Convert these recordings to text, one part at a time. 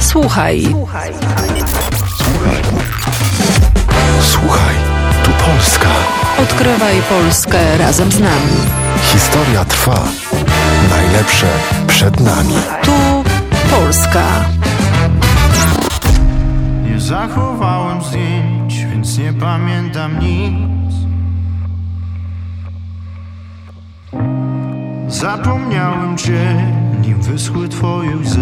Słuchaj, tu Polska. Odkrywaj Polskę razem z nami. Historia trwa. Najlepsze przed nami. Tu Polska. Nie zachowałem zdjęć, więc nie pamiętam nic. Zapomniałem cię, nim wyschły twoje łzy.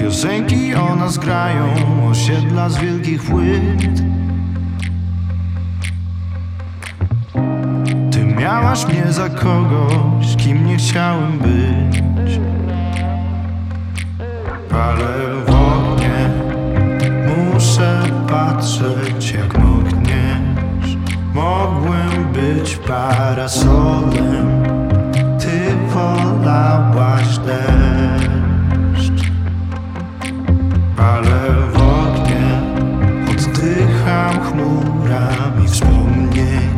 Piosenki o nas grają, osiedla z wielkich płyt. Ty miałaś mnie za kogoś, kim nie chciałem być. Palę w oknie, muszę patrzeć jak mokniesz. Mogłem być parasolem, ty polałaś deszcz. Palę w oknie, oddycham chmurami wspomnień.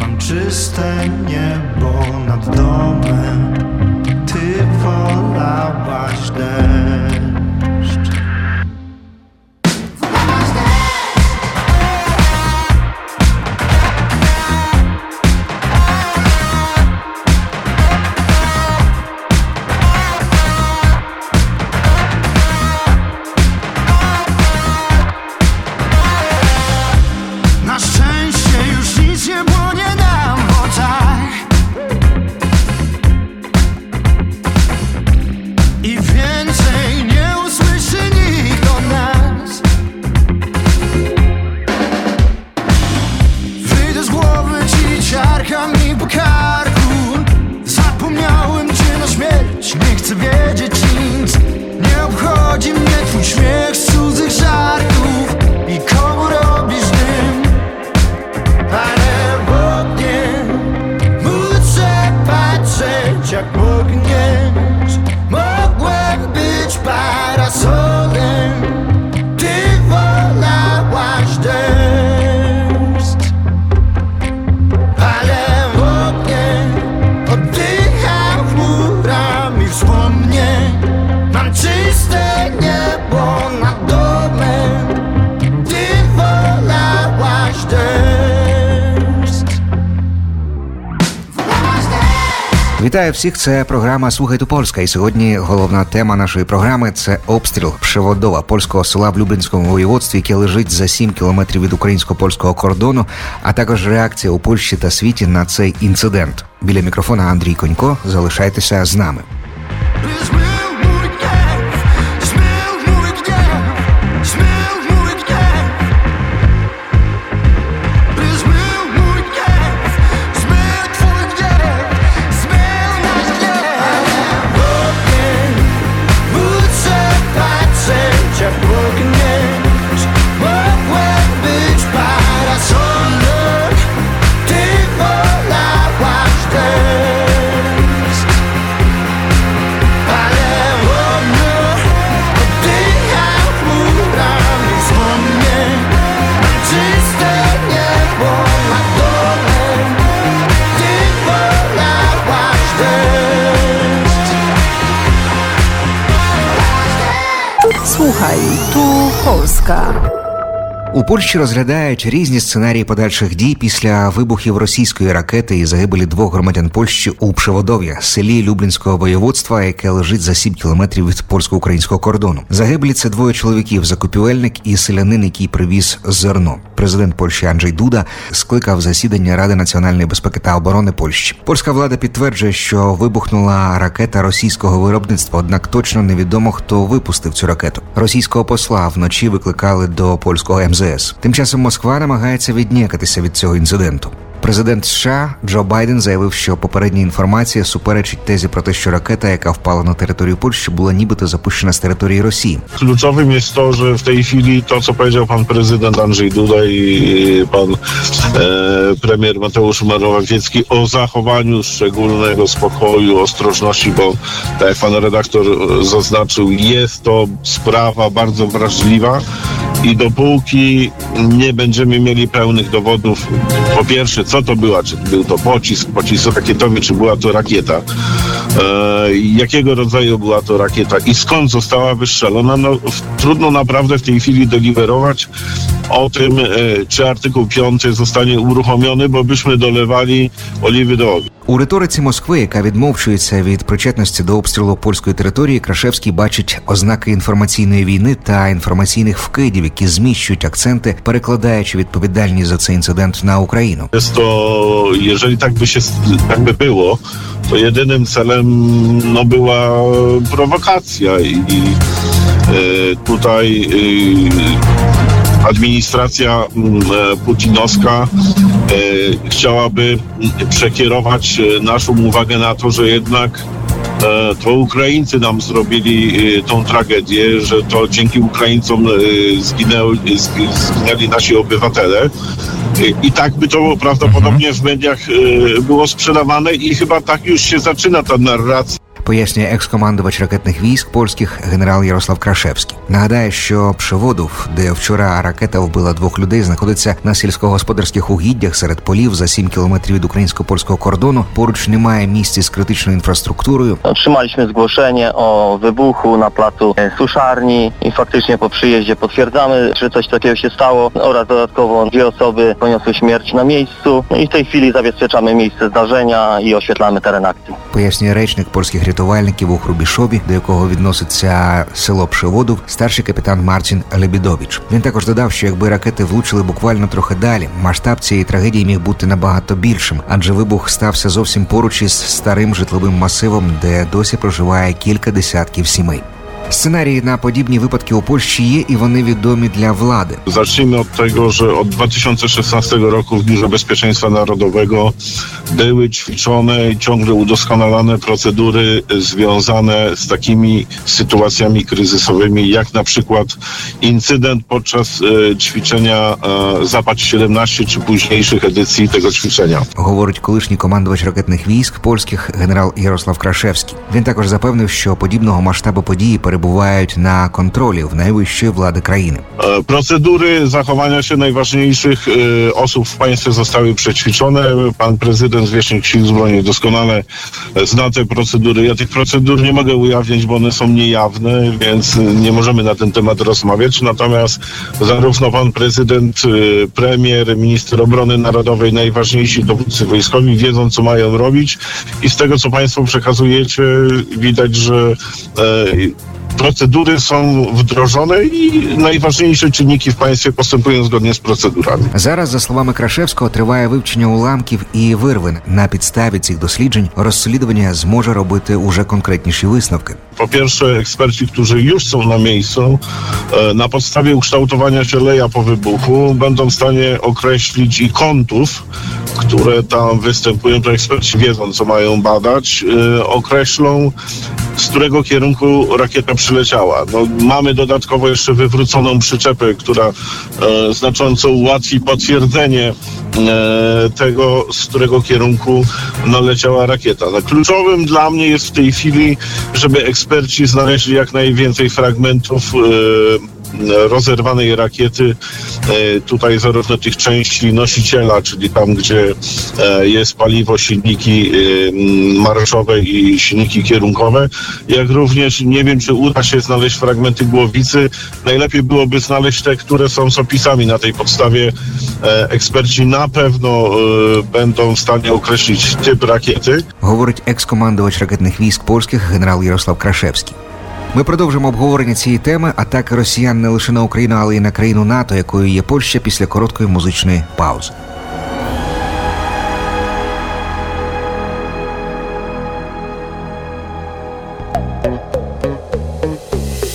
Mam czyste niebo nad domem, ty polałaś deszcz. Вітаю всіх, це програма «Слухай ту Польська» і сьогодні головна тема нашої програми – це обстріл Пшеводова, польського села в Люблінському воєводстві, яке лежить за 7 кілометрів від українсько-польського кордону, а також реакція у Польщі та світі на цей інцидент. Біля мікрофона Андрій Конько, залишайтеся з нами. Słuchaj, tu Polska. У Польщі розглядають різні сценарії подальших дій після вибухів російської ракети і загибелі двох громадян Польщі у Пшеводові, селі Люблінського воєводства, яке лежить за 7 кілометрів від польсько-українського кордону. Загиблі – це двоє чоловіків – закупівельник і селянин, який привіз зерно. Президент Польщі Анджей Дуда скликав засідання Ради національної безпеки та оборони Польщі. Польська влада підтверджує, що вибухнула ракета російського виробництва, однак точно невідомо, хто випустив цю ракету. Російського посла вночі викликали до польського МЗС. Тим часом Москва намагається віднікатися від цього інциденту. Президент США Джо Байден заявив, що попередня інформація суперечить тезі про те, що ракета, яка впала на територію Польщі, була нібито запущена з території Росії. Kluczowym jest to, że w tej chwili to, co powiedział pan prezydent Andrzej Duda i pan premier Mateusz Morawiecki o zachowaniu szczególnego spokoju, ostrożności, bo tak jak pan redaktor zaznaczył, jest to sprawa bardzo wrażliwa i dopóki nie będziemy mieli pełnych dowodów, po pierwsze, co to była, czy był to pocisk rakietowy, czy była to rakieta, Jakiego rodzaju była to rakieta i skąd została wystrzelona? No, trudno naprawdę w tej chwili deliberować o tym, czy artykuł 5 zostanie uruchomiony, bo byśmy dolewali oliwy do ognia. У риториці Москви, яка відмовчується від причетності до обстрілу польської території, Крашевський бачить ознаки інформаційної війни та інформаційних вкидів, які зміщують акценти, перекладаючи відповідальність за цей інцидент на Україну. To, jeżeli tak by było, to jedynym celem była prowokacja i tutaj administracja putinowska chciałaby przekierować naszą uwagę na to, że jednak to Ukraińcy nam zrobili tą tragedię, że to dzięki Ukraińcom zginęli nasi obywatele. I tak by to prawdopodobnie w mediach było sprzedawane i chyba tak już się zaczyna ta narracja. Пояснює екс-командувач ракетних військ польських генерал Ярослав Крашевський. Нагадає, що Пшеводов, де вчора ракета вбила двох людей, знаходиться на сільськогосподарських угіддях серед полів за 7 кілометрів від українсько-польського кордону. Поруч немає місць з критичною інфраструктурою. Otrzymaliśmy zgłoszenie o wybuchu na placu suszarni i faktycznie po przyjeździe potwierdzamy, że coś takiego się stało oraz dodatkowo 2 osoby poniosły śmierć na miejscu. I w tej chwili zabezpieczamy miejsce zdarzenia i oświetlamy teren akcji. Пояснює речник польських рятувальників у Хрубішові, до якого відноситься село Пшеводов, старший капітан Мартін Лебідович. Він також додав, що якби ракети влучили буквально трохи далі, масштаб цієї трагедії міг бути набагато більшим, адже вибух стався зовсім поруч із старим житловим масивом, де досі проживає кілька десятків сімей. Scenarii na podobne wypadki u Polski je i one wiadomi dla władzy. Zacznijmy od tego, że od 2016 roku w Biurze Bezpieczeństwa Narodowego były ćwiczone i ciągle udoskonalane procedury związane z takimi sytuacjami kryzysowymi, jak na przykład incydent podczas ćwiczenia Zapad 17 czy późniejszych edycji tego ćwiczenia. Говорить колишній командувач ракетних військ польських генерал Ярослав Крашевський. Він також запевнив, що подібного масштабу події перебувають на kontroli w najwyższej władzy kraju. Procedury zachowania się najważniejszych osób w państwie zostały przećwiczone. Pan prezydent, zwierzchnik Sił Zbrojnych doskonale zna te procedury. Ja tych procedur nie mogę ujawniać, bo one są niejawne, więc nie możemy na ten temat rozmawiać. Natomiast zarówno pan prezydent, premier, minister obrony narodowej, najważniejsi dowódcy wojskowi wiedzą, co mają robić i z tego, co państwo przekazujecie, widać, że procedury są wdrożone i najważniejsze czynniki w państwie postępują zgodnie z procedurami. Зараз, за словами Крашевського, триває вивчення уламків і вирвин. На підставі цих досліджень розслідування зможе робити уже konkretniejsze висновки. Po pierwsze, eksperci, którzy już są na miejscu, na podstawie ukształtowania się leja po wybuchu będą w stanie określić i kątów, które tam występują. To eksperci wiedzą, co mają badać, określą, z którego kierunku rakieta przyleciała. No, mamy dodatkowo jeszcze wywróconą przyczepę, która znacząco ułatwi potwierdzenie tego, z którego kierunku naleciała rakieta. No, kluczowym dla mnie jest w tej chwili, żeby eksperci znaleźli jak najwięcej fragmentów rozerwanej rakiety, tutaj zarówno tych części nosiciela, czyli tam, gdzie jest paliwo, silniki marszowe i silniki kierunkowe, jak również, nie wiem, czy uda się znaleźć fragmenty głowicy. Najlepiej byłoby znaleźć te, które są z opisami. Na tej podstawie eksperci na pewno będą w stanie określić typ rakiety. Говорить екс-командувач ракетних військ польських генерал Ярослав Крашевський. Ми продовжимо обговорення цієї теми атаки росіян не лише на Україну, але й на країну НАТО, якою є Польща, після короткої музичної паузи.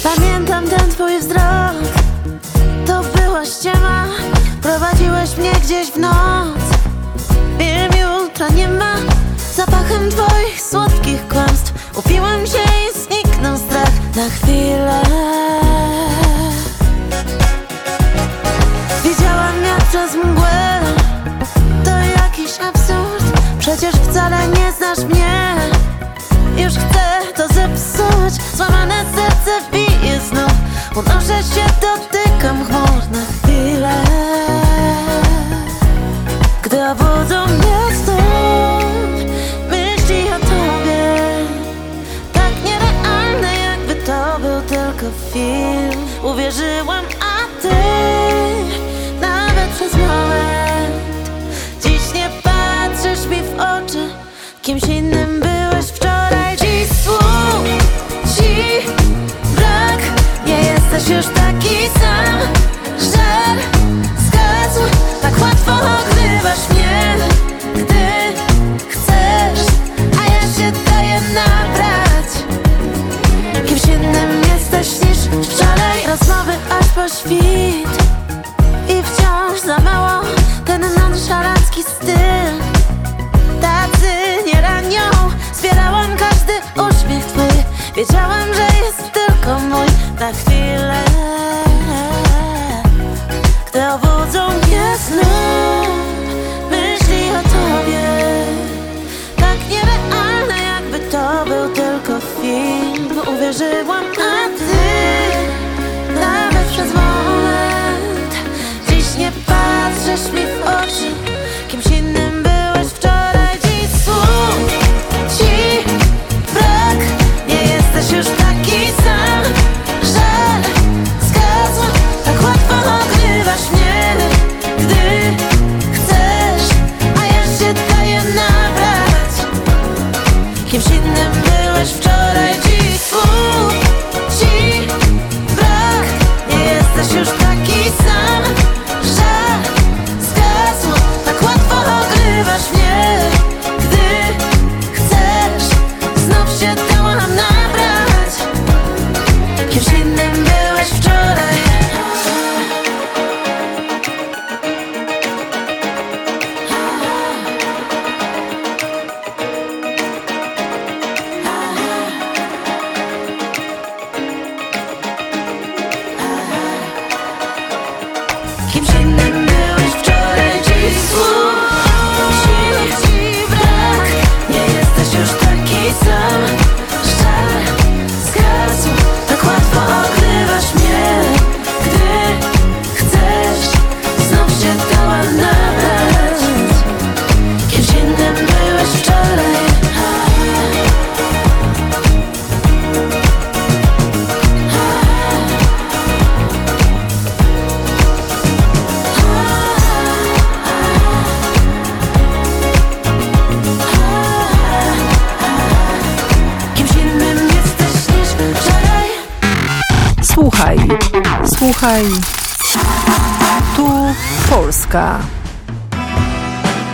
Pamiętam ten twój wzrok, to była ściema, prowadziłeś mnie gdzieś w noc. Wiem, jutra nie ma, zapachem twoich słodkich kłamstw upiłem się i zniknął strach na chwilę. Widziałam jak przez mgłę, to jakiś absurd, przecież wcale nie znasz mnie. Już chcę to zepsuć, złamane serce bije znów, unoszę się, dotykam chmur na chwilę. Gdy obudzą mnie stąd myśli o tobie, tylko film. Uwierzyłam, a ty nawet przez moment dziś nie patrzysz mi w oczy. Kimś innym byłeś wczoraj, dziś słów ci brak. Nie jesteś już taki sam, żal zgasł. Tak łatwo ogrywasz mnie, gdy chcesz, a ja się daję nabrać. Kimś innym jesteś niż wczoraj. Rozmowy aż po świt i wciąż za mało. Ten nonszalancki styl, tacy nie ranią. Zbierałam każdy uśmiech twój, wiedziałam, że jest tylko mój. Na chwilę, gdy obudzą mnie znów myśli o tobie, tak nierealne, jakby to był tylko film. Uwierzyłam, a ty nawet przez moment dziś nie patrzysz mi w oczy. Kimś innym byłeś wczoraj, dziś słów ci brak. Nie jesteś już taki sam, żal zgasł. Tak łatwo ogrywasz mnie, gdy chcesz, a ja się daję nabrać. Kimś innym byłeś wczoraj, dziś słów ci brak. Nie jesteś już taki sam, żal zgasł. Tak łatwo ogrywasz mnie, gdy chcesz, znów się dałam nabrać. Kimś innym byłeś wczoraj. Kimś innym byłeś wczoraj, dziś słów ci brak. Nie jesteś już taki sam, żal zgasł. Tak łatwo ogrywasz mnie, gdy chcesz, znów się dałam nabrać. Kimś innym byłeś wczoraj. Słuchaj, tu Polska.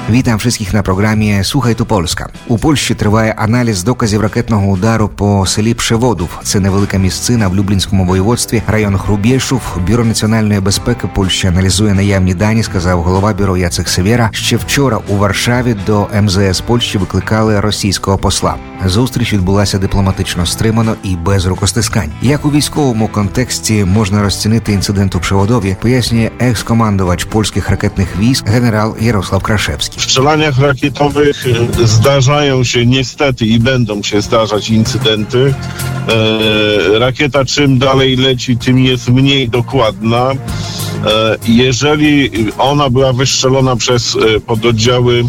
Witam wszystkich na programie Słuchaj, tu Polska. U Polsce trwaje аналіз доказів ракетного удару по селі Przewodów. Це невелика місцина в Люблінському воєводстві, район Хрубєшів. Бюро національної безпеки Польщі аналізує наявні дані, сказав голова бюро Яцек Сєвєра. Ще вчора у Варшаві до МЗС Польщі викликали російського посла. Зустріч відбулася дипломатично стримано і без рукостискань. Як у військовому контексті можна розцінити інцидент у Przewodові, пояснює екс-командувач польських ракетних військ генерал Ярослав Крашевський. W strzelaniach rakietowych zdarzają się niestety i będą się zdarzać incydenty. Rakieta czym dalej leci, tym jest mniej dokładna. Jeżeli ona była wystrzelona przez pododdziały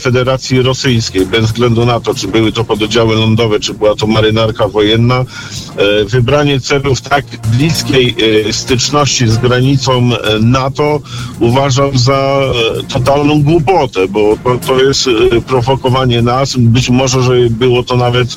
Federacji Rosyjskiej, bez względu na to, czy były to pododdziały lądowe, czy była to marynarka wojenna, wybranie celu w tak bliskiej styczności z granicą NATO uważam za totalną głupotę, bo to jest prowokowanie nas. Być może, że było to nawet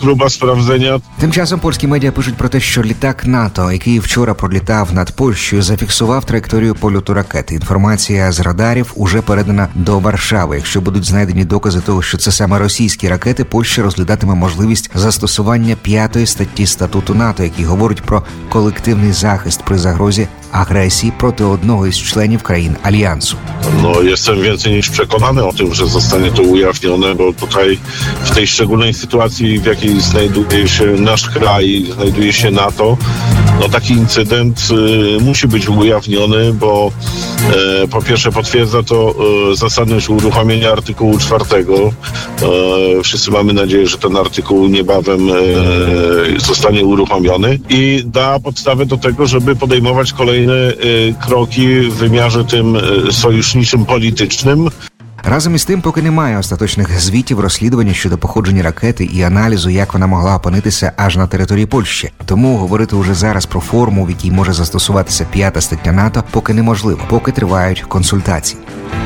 próba sprawdzenia. Тимчасом польські медіа пишуть про те, що літак НАТО, який вчора пролітав над Польщею, зафіксував траєкторію польоту ракети. Інформація з радарів уже передана до Варшави. Якщо будуть знайдені докази того, що це саме російські ракети, Польща розглядатиме можливість застосування 5-ї статті статуту НАТО, який говорить про колективний захист при загрозі agresji proty одного із членів країн Альянсу. No, jestem więcej niż przekonany o tym, że zostanie to ujawnione, bo tutaj w tej szczególnej sytuacji, w jakiej znajduje się nasz kraj, znajduje się NATO, no taki incydent musi być ujawniony, bo po pierwsze potwierdza to zasadność uruchomienia artykułu 4. Wszyscy mamy nadzieję, że ten artykuł niebawem zostanie uruchomiony i da podstawę do tego, żeby podejmować kolejne kroki w wymiarze tym sojuszniczym politycznym. Разом із тим, поки немає остаточних звітів розслідування щодо походження ракети і аналізу, як вона могла опинитися аж на території Польщі. Тому говорити уже зараз про форму, в якій може застосуватися 5-та стаття НАТО, поки неможливо, поки тривають консультації.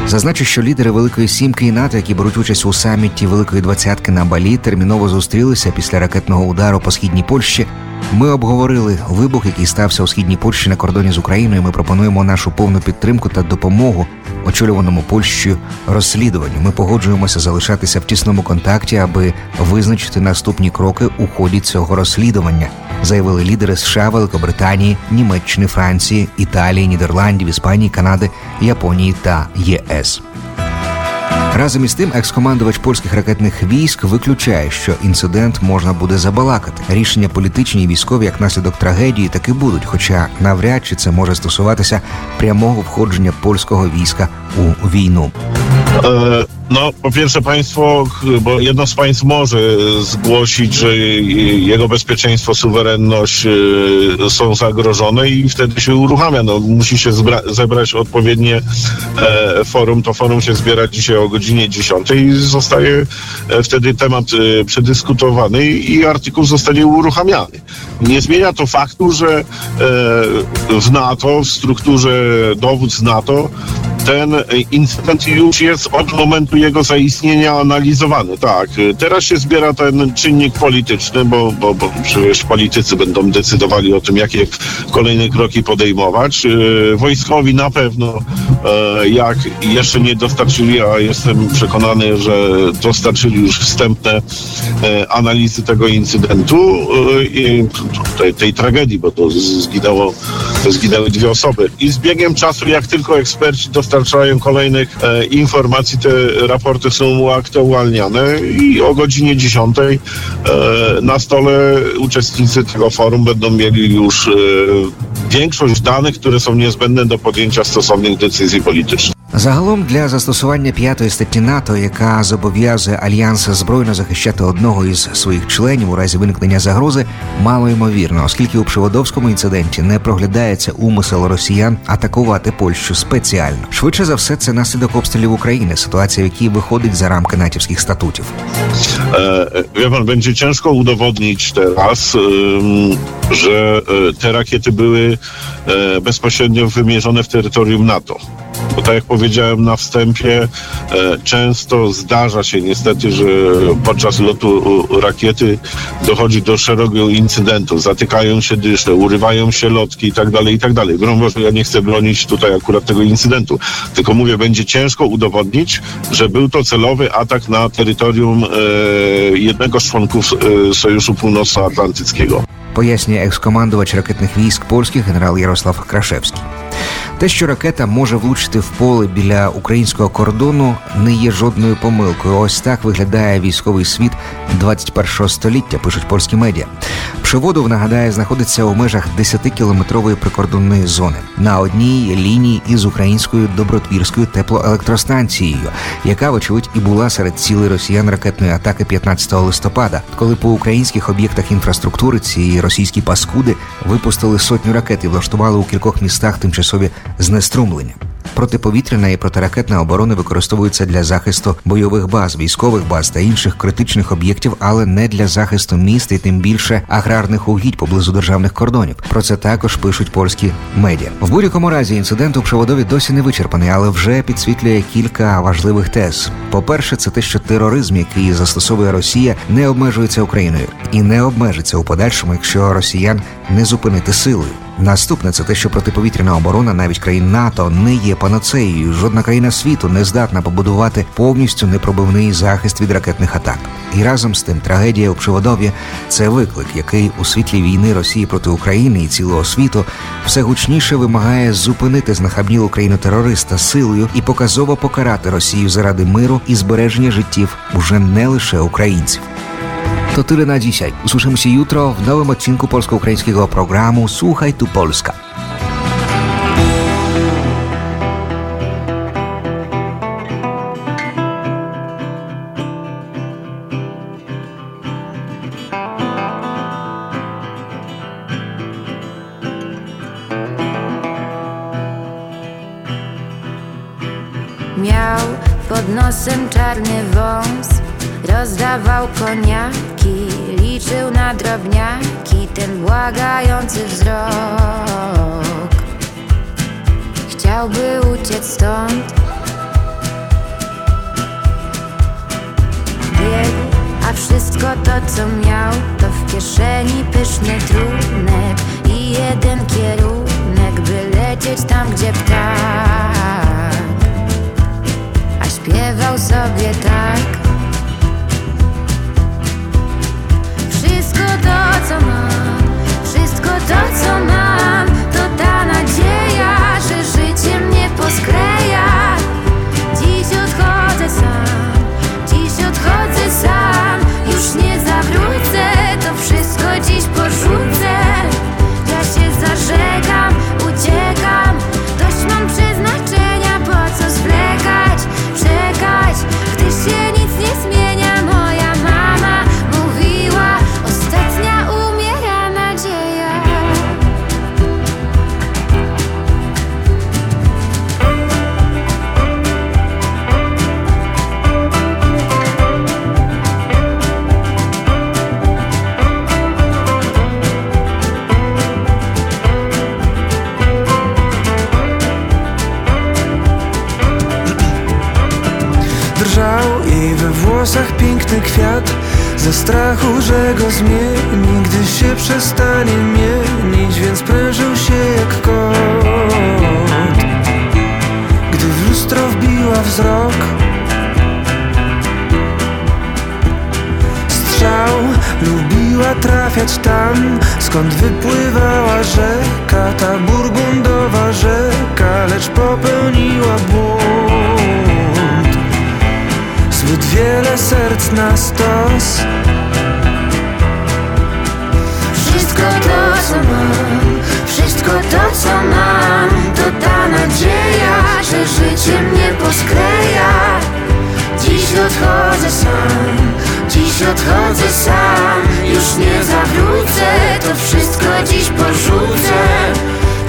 Зазначу, що лідери Великої Сімки і НАТО, які беруть участь у саміті Великої Двадцятки на Балі, терміново зустрілися після ракетного удару по східній Польщі. Ми обговорили вибух, який стався у східній Польщі на кордоні з Україною. Ми пропонуємо нашу повну підтримку та допомогу очолюваному Польщею розслідуванню. Ми погоджуємося залишатися в тісному контакті, аби визначити наступні кроки у ході цього розслідування, заявили лідери США, Великобританії, Німеччини, Франції, Італії, Нідерландів, Іспанії, Канади, Японії та ЄС. Разом із тим, екс-командувач польських ракетних військ виключає, що інцидент можна буде забалакати. Рішення політичні і військові як наслідок трагедії таки будуть, хоча навряд чи це може стосуватися прямого входження польського війська у війну. No, po pierwsze państwo, bo jedno z państw może zgłosić, że jego bezpieczeństwo, suwerenność są zagrożone i wtedy się uruchamia. No, musi się zebrać odpowiednie forum. To forum się zbiera dzisiaj o godzinie 10 i zostaje wtedy temat przedyskutowany i artykuł zostanie uruchamiany. Nie zmienia to faktu, że w NATO, w strukturze dowódców NATO ten incydent już jest od momentu jego zaistnienia analizowany, tak. Teraz się zbiera ten czynnik polityczny, bo przecież politycy będą decydowali o tym, jakie kolejne kroki podejmować. Wojskowi na pewno, jak jeszcze nie dostarczyli, a jestem przekonany, że dostarczyli już wstępne analizy tego incydentu i tej tragedii, bo to zginęły dwie osoby. I z biegiem czasu, jak tylko eksperci dostarczają kolejnych informacji, te raporty są uaktualniane i o godzinie 10 na stole uczestnicy tego forum będą mieli już większość danych, które są niezbędne do podjęcia stosownych decyzji politycznych. Загалом для застосування 5-ї статті НАТО, яка зобов'язує Альянс збройно захищати одного із своїх членів у разі виникнення загрози, мало ймовірно, оскільки у Пшиводовському інциденті не проглядається умисел росіян атакувати Польщу спеціально. Швидше за все, це наслідок обстрілів України, ситуація, в якій виходить за рамки натівських статутів. Wie pan, będzie ciężko udowodnić teraz, że te rakiety były bezpośrednio wymierzone w terytorium NATO. Bo tak jak powiedziałem na wstępie, często zdarza się niestety, że podczas lotu rakiety dochodzi do szerokiego incydentu. Zatykają się dysze, urywają się lotki itd. Broń Boże, ja nie chcę bronić tutaj akurat tego incydentu. Tylko mówię, będzie ciężko udowodnić, że był to celowy atak na terytorium jednego z członków Sojuszu Północnoatlantyckiego. Пояснює екс-командувач ракетних військ польських генерал Ярослав Крашевський. Те, що ракета може влучити в поле біля українського кордону, не є жодною помилкою. Ось так виглядає військовий світ 21-го століття, пишуть польські медіа. Пшеводов, нагадаю, знаходиться у межах 10-кілометрової прикордонної зони на одній лінії із українською Добротвірською теплоелектростанцією, яка, вочевидь, і була серед цілей росіян ракетної атаки 15 листопада, коли по українських об'єктах інфраструктури ці російські паскуди випустили сотню ракет і влаштували у кількох містах тимчасові знеструмлення. Протиповітряна і протиракетна оборона використовуються для захисту бойових баз, військових баз та інших критичних об'єктів, але не для захисту міст і тим більше аграрних угідь поблизу державних кордонів. Про це також пишуть польські медіа. В будь-якому разі інцидент у Пшеводові досі не вичерпаний, але вже підсвітлює кілька важливих тез. По-перше, це те, що тероризм, який застосовує Росія, не обмежується Україною і не обмежиться у подальшому, якщо росіян не зупинити силою. Наступне – це те, що протиповітряна оборона навіть країн НАТО не є панацеєю. Жодна країна світу не здатна побудувати повністю непробивний захист від ракетних атак. І разом з тим трагедія у Пшиводові – це виклик, який у світлі війни Росії проти України і цілого світу все гучніше вимагає зупинити знахабнілу країну-терориста силою і показово покарати Росію заради миру і збереження життів уже не лише українців. To tyle na dzisiaj. Usłyszymy się jutro w nowym odcinku polsko-ukraińskiego programu Słuchaj tu Polska. nosem czarny wąs, rozdawał koniaki, liczył na drobniaki, ten błagający wzrok. Chciałby uciec stąd. Biegł, a wszystko to, co miał, to w kieszeni pyszny trunek i jeden kierunek, by lecieć tam, gdzie ptak. A śpiewał sobie tak. Wszystko to, co mam, wszystko to, co mam, to ta nadzieja, że życie mnie poskleja. Dziś odchodzę sam, dziś odchodzę sam, już nie zawrócę, to wszystko dziś porzucę. Ja się zarzekam, uciekam, dość mam przeznaczenia, po co zwlekać, czekać, gdy się nic nie zmienia. Moja mama mówiła, ostatnia umiera nadzieja. Drżał jej we włosach piękny kwiat, ze strachu, że go zmieni, gdy się przestanie mienić, więc prężył się jak kot. Gdy w lustro wbiła wzrok, strzał lubiła trafiać tam, skąd wypływała rzeka, ta burgundowa rzeka, lecz popełniła błąd. Zbyt wiele serc na stos. Wszystko to, co mam, wszystko to, co mam, to ta nadzieja, że życie mnie poskleja. Dziś odchodzę sam, dziś odchodzę sam, już nie zawrócę, to wszystko dziś porzucę.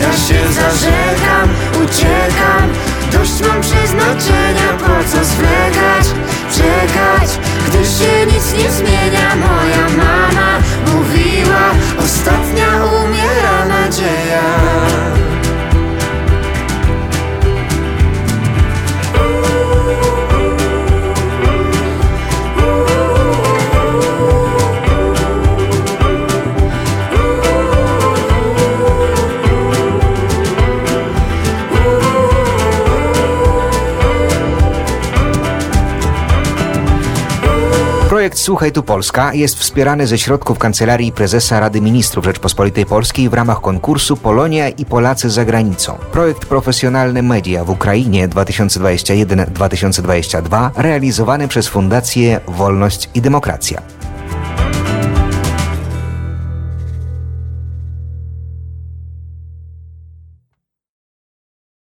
Ja się zarzekam, uciekam, dość mam przeznaczenia, po co zwlekać, czekać, gdy się nic nie zmienia. Moja mama mówiła, ostatnia umiera nadzieja. Projekt Słuchaj tu Polska jest wspierany ze środków Kancelarii Prezesa Rady Ministrów Rzeczpospolitej Polskiej w ramach konkursu Polonia i Polacy za granicą. Projekt Profesjonalne Media w Ukrainie 2021-2022 realizowany przez Fundację Wolność i Demokracja.